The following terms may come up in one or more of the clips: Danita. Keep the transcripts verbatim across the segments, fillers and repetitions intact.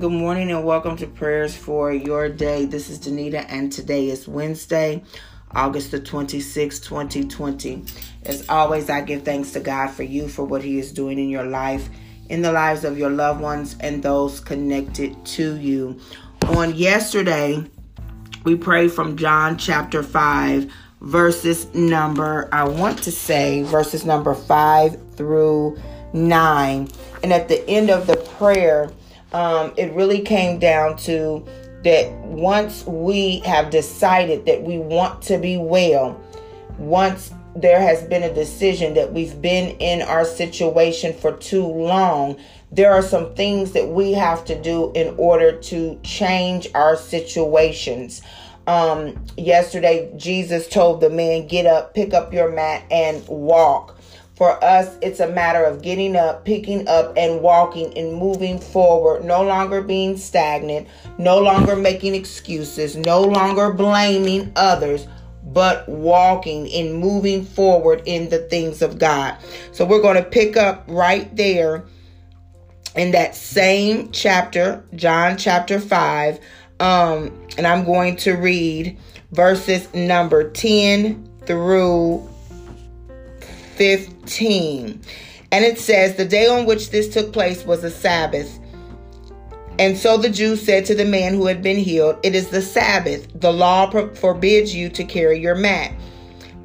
Good morning and welcome to prayers for your day. This is Danita and today is Wednesday, August the twenty-sixth, twenty twenty. As always, I give thanks to God for you, for what he is doing in your life, in the lives of your loved ones and those connected to you. On yesterday, we prayed from John chapter five, verses number, I want to say verses number five through nine. And at the end of the prayer, Um, it really came down to that once we have decided that we want to be well, once there has been a decision that we've been in our situation for too long, there are some things that we have to do in order to change our situations. Um, yesterday, Jesus told the man, get up, pick up your mat and walk. For us, it's a matter of getting up, picking up, and walking and moving forward, no longer being stagnant, no longer making excuses, no longer blaming others, but walking and moving forward in the things of God. So we're going to pick up right there in that same chapter, John chapter five, um, and I'm going to read verses number ten through fifteen. And it says, the day on which this took place was a Sabbath. And so the Jews said to the man who had been healed, it is the Sabbath. The law forbids you to carry your mat.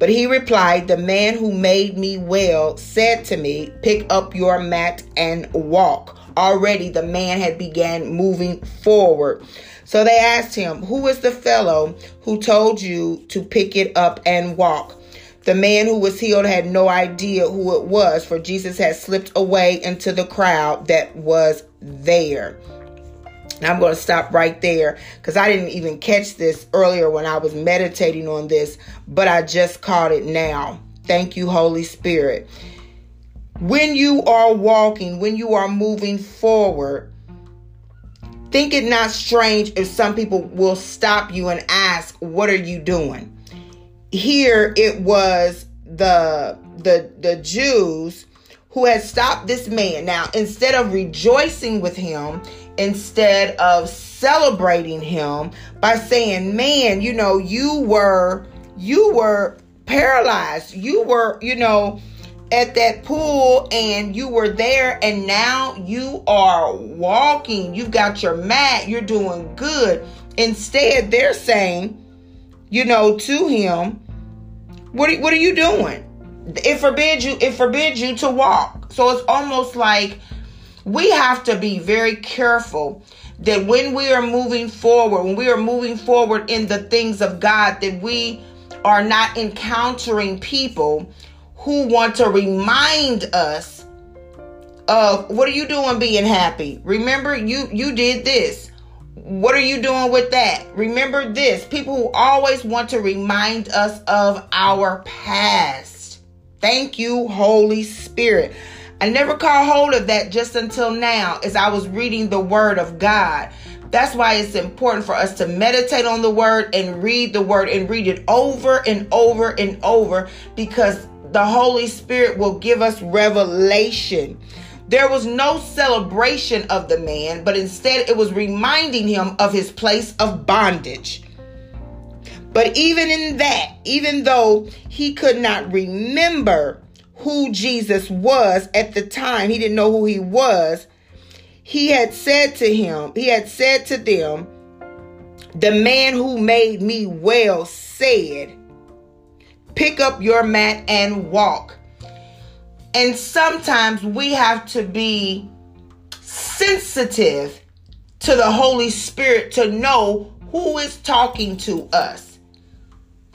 But he replied, the man who made me well said to me, pick up your mat and walk. Already the man had began moving forward. So they asked him, who is the fellow who told you to pick it up and walk? The man who was healed had no idea who it was, for Jesus had slipped away into the crowd that was there. And I'm going to stop right there because I didn't even catch this earlier when I was meditating on this, but I just caught it now. Thank you, Holy Spirit. When you are walking, when you are moving forward, think it not strange if some people will stop you and ask, what are you doing? Here it was the the the Jews who had stopped this man. Now, instead of rejoicing with him, instead of celebrating him by saying, man, you know, you were you were paralyzed. You were, you know, at that pool and you were there and now you are walking. You got your mat. You're doing good. Instead, they're saying, you know, to him, What are, what are you doing? It forbids you, it forbids you to walk. So it's almost like we have to be very careful that when we are moving forward, when we are moving forward in the things of God, that we are not encountering people who want to remind us of, what are you doing being happy? Remember, you, you did this. What are you doing with that? Remember this. People who always want to remind us of our past. Thank you, Holy Spirit. I never caught hold of that just until now as I was reading the Word of God. That's why it's important for us to meditate on the Word and read the Word and read it over and over and over because the Holy Spirit will give us revelation. There was no celebration of the man, but instead it was reminding him of his place of bondage. But even in that, even though he could not remember who Jesus was at the time, he didn't know who he was, he had said to him, he had said to them, the man who made me well said, pick up your mat and walk. And sometimes we have to be sensitive to the Holy Spirit to know who is talking to us.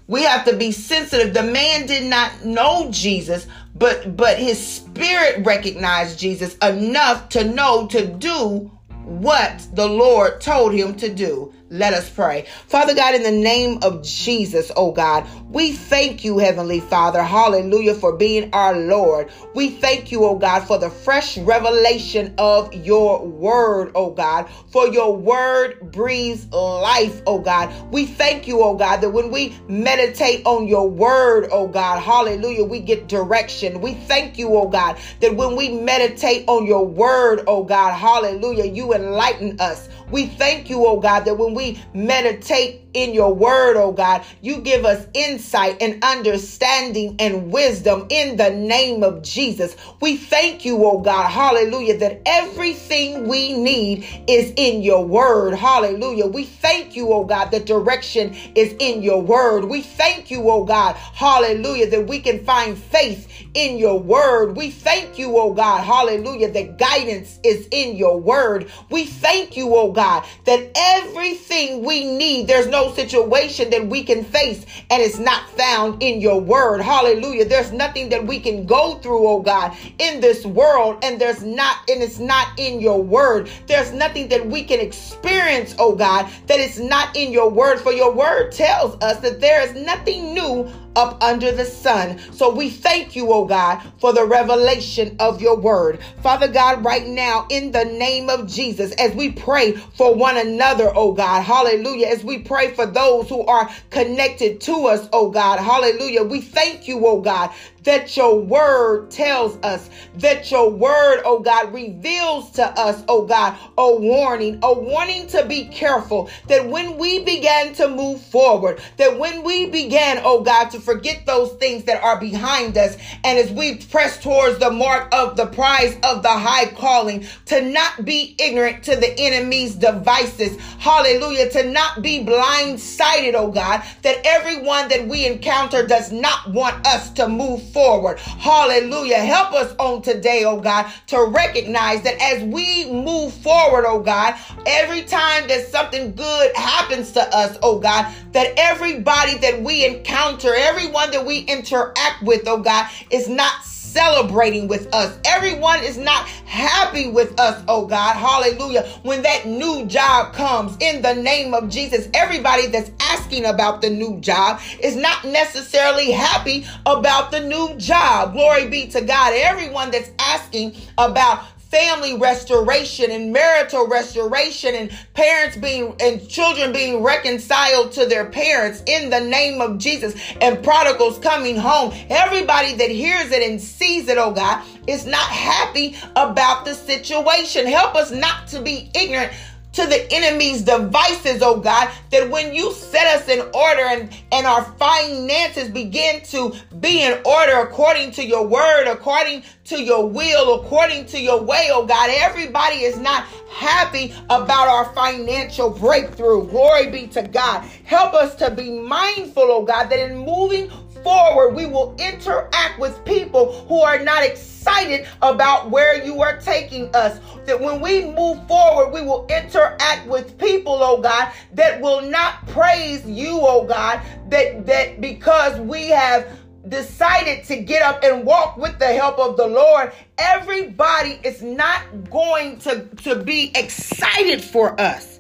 We have to be sensitive. The man did not know Jesus, but, but his spirit recognized Jesus enough to know to do what the Lord told him to do. Let us pray. Father God, in the name of Jesus, oh God, we thank you, Heavenly Father, hallelujah, for being our Lord. We thank you, oh God, for the fresh revelation of your word, oh God, for your word breathes life, oh God. We thank you, oh God, that when we meditate on your word, oh God, hallelujah, we get direction. We thank you, oh God, that when we meditate on your word, oh God, hallelujah, you enlighten us. We thank you, oh God, that when we meditate in your word, oh God, you give us insight and understanding and wisdom in the name of Jesus. We thank you, oh God, hallelujah, that everything we need is in your word, hallelujah. We thank you, oh God, that direction is in your word. We thank you, oh God, hallelujah, that we can find faith in your word. We thank you, oh God, hallelujah, that guidance is in your word. We thank you, oh God, that everything we need, there's no situation that we can face and it's not found in your word. Hallelujah. There's nothing that we can go through, oh God, in this world, and there's not, and it's not in your word. There's nothing that we can experience, oh God, that it's not in your word. For your word tells us that there is nothing new up under the sun. So we thank you, oh God, for the revelation of your word. Father God, right now, in the name of Jesus, as we pray for one another, oh God, hallelujah, as we pray for those who are connected to us, oh God, hallelujah, we thank you, oh God, that your word tells us, that your word, oh God, reveals to us, oh God, a warning, a warning to be careful, that when we began to move forward, that when we began, oh God, to forget those things that are behind us, and as we press towards the mark of the prize of the high calling, to not be ignorant to the enemy's devices, hallelujah, to not be blindsided, oh God, that everyone that we encounter does not want us to move forward. Hallelujah. Help us on today, oh God, to recognize that as we move forward, oh God, every time that something good happens to us, oh God, that everybody that we encounter, everyone that we interact with, oh God, is not celebrating with us. Everyone is not happy with us, oh God, hallelujah. When that new job comes, in the name of Jesus, everybody that's asking about the new job is not necessarily happy about the new job. Glory be to God. Everyone that's asking about family restoration and marital restoration and parents being and children being reconciled to their parents in the name of Jesus and prodigals coming home. Everybody that hears it and sees it, oh God, is not happy about the situation. Help us not to be ignorant to the enemy's devices, oh God, that when you set us in order and, and our finances begin to be in order according to your word, according to your will, according to your way, oh God, everybody is not happy about our financial breakthrough. Glory be to God. Help us to be mindful, oh God, that in moving forward, we will interact with people who are not excited about where you are taking us. That when we move forward, we will interact with people, oh God, that will not praise you, oh God, that, that because we have decided to get up and walk with the help of the Lord, everybody is not going to, to be excited for us.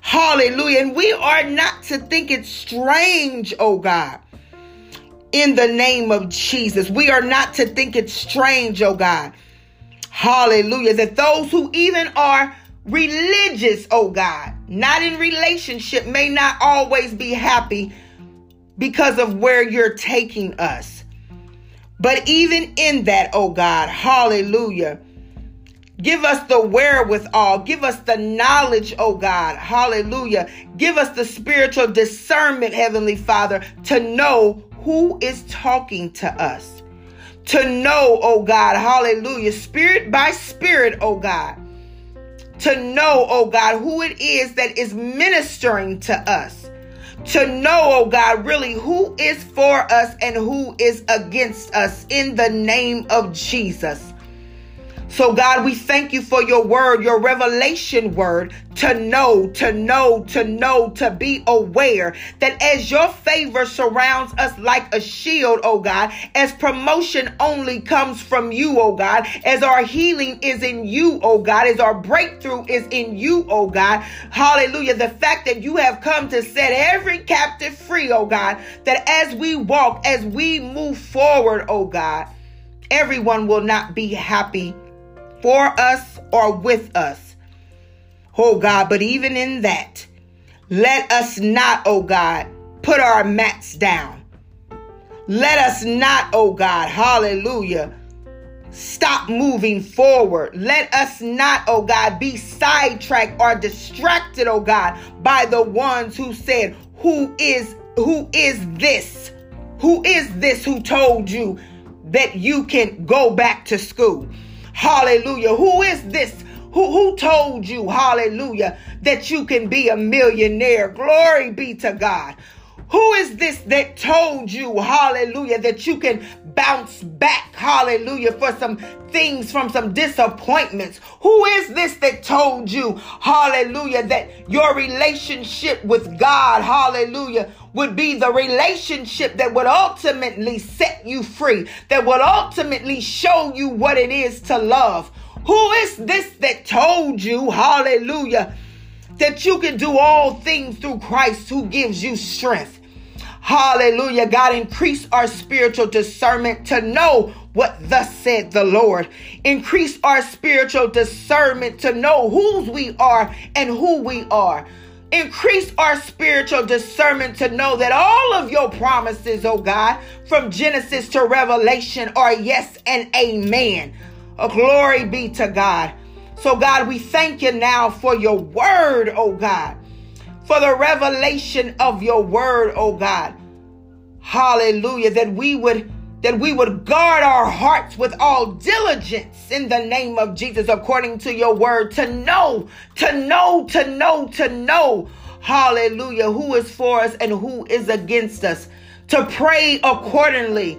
Hallelujah. And we are not to think it's strange, oh God. In the name of Jesus, we are not to think it's strange, oh God. Hallelujah. That those who even are religious, oh God, not in relationship, may not always be happy because of where you're taking us. But even in that, oh God, hallelujah, give us the wherewithal. Give us the knowledge, oh God. Hallelujah. Give us the spiritual discernment, Heavenly Father, to know who is talking to us. To know, oh God, hallelujah, spirit by spirit, oh God. To know, oh God, who it is that is ministering to us. To know, oh God, really who is for us and who is against us in the name of Jesus. So God, we thank you for your word, your revelation word, to know, to know, to know, to be aware that as your favor surrounds us like a shield, oh God, as promotion only comes from you, oh God, as our healing is in you, oh God, as our breakthrough is in you, oh God, hallelujah, the fact that you have come to set every captive free, oh God, that as we walk, as we move forward, oh God, everyone will not be happy for us or with us, oh God. But even in that, let us not, oh God, put our mats down. Let us not, oh God, hallelujah, stop moving forward. Let us not, oh God, be sidetracked or distracted, oh God, by the ones who said, who is, who is this? Who is this who told you that you can go back to school? Hallelujah. Who is this? Who, who told you, hallelujah, that you can be a millionaire? Glory be to God. Who is this that told you, hallelujah, that you can bounce back, hallelujah, for some things from some disappointments? Who is this that told you, hallelujah, that your relationship with God, hallelujah, would be the relationship that would ultimately set you free, that would ultimately show you what it is to love? Who is this that told you, hallelujah, that you can do all things through Christ who gives you strength? Hallelujah. God, increase our spiritual discernment to know what thus said the Lord. Increase our spiritual discernment to know whose we are and who we are. Increase our spiritual discernment to know that all of your promises, oh God, from Genesis to Revelation are yes and amen. Oh, glory be to God. So God, we thank you now for your word, oh God, for the revelation of your word, oh God. Hallelujah, that we would that we would guard our hearts with all diligence in the name of Jesus according to your word, to know, to know, to know, to know, hallelujah, who is for us and who is against us, to pray accordingly,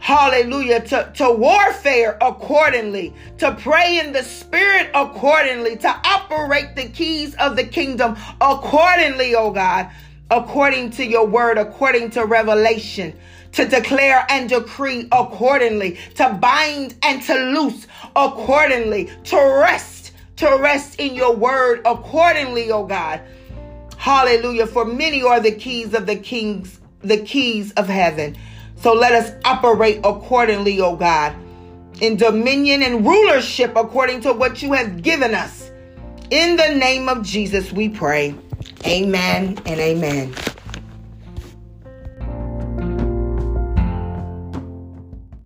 hallelujah, to, to warfare accordingly, to pray in the spirit accordingly, to operate the keys of the kingdom accordingly, oh God, according to your word, according to revelation, to declare and decree accordingly, to bind and to loose accordingly, to rest, to rest in your word accordingly, oh God. Hallelujah, for many are the keys of the kings, the keys of heaven. So let us operate accordingly, oh God, in dominion and rulership according to what you have given us. In the name of Jesus, we pray. Amen and amen.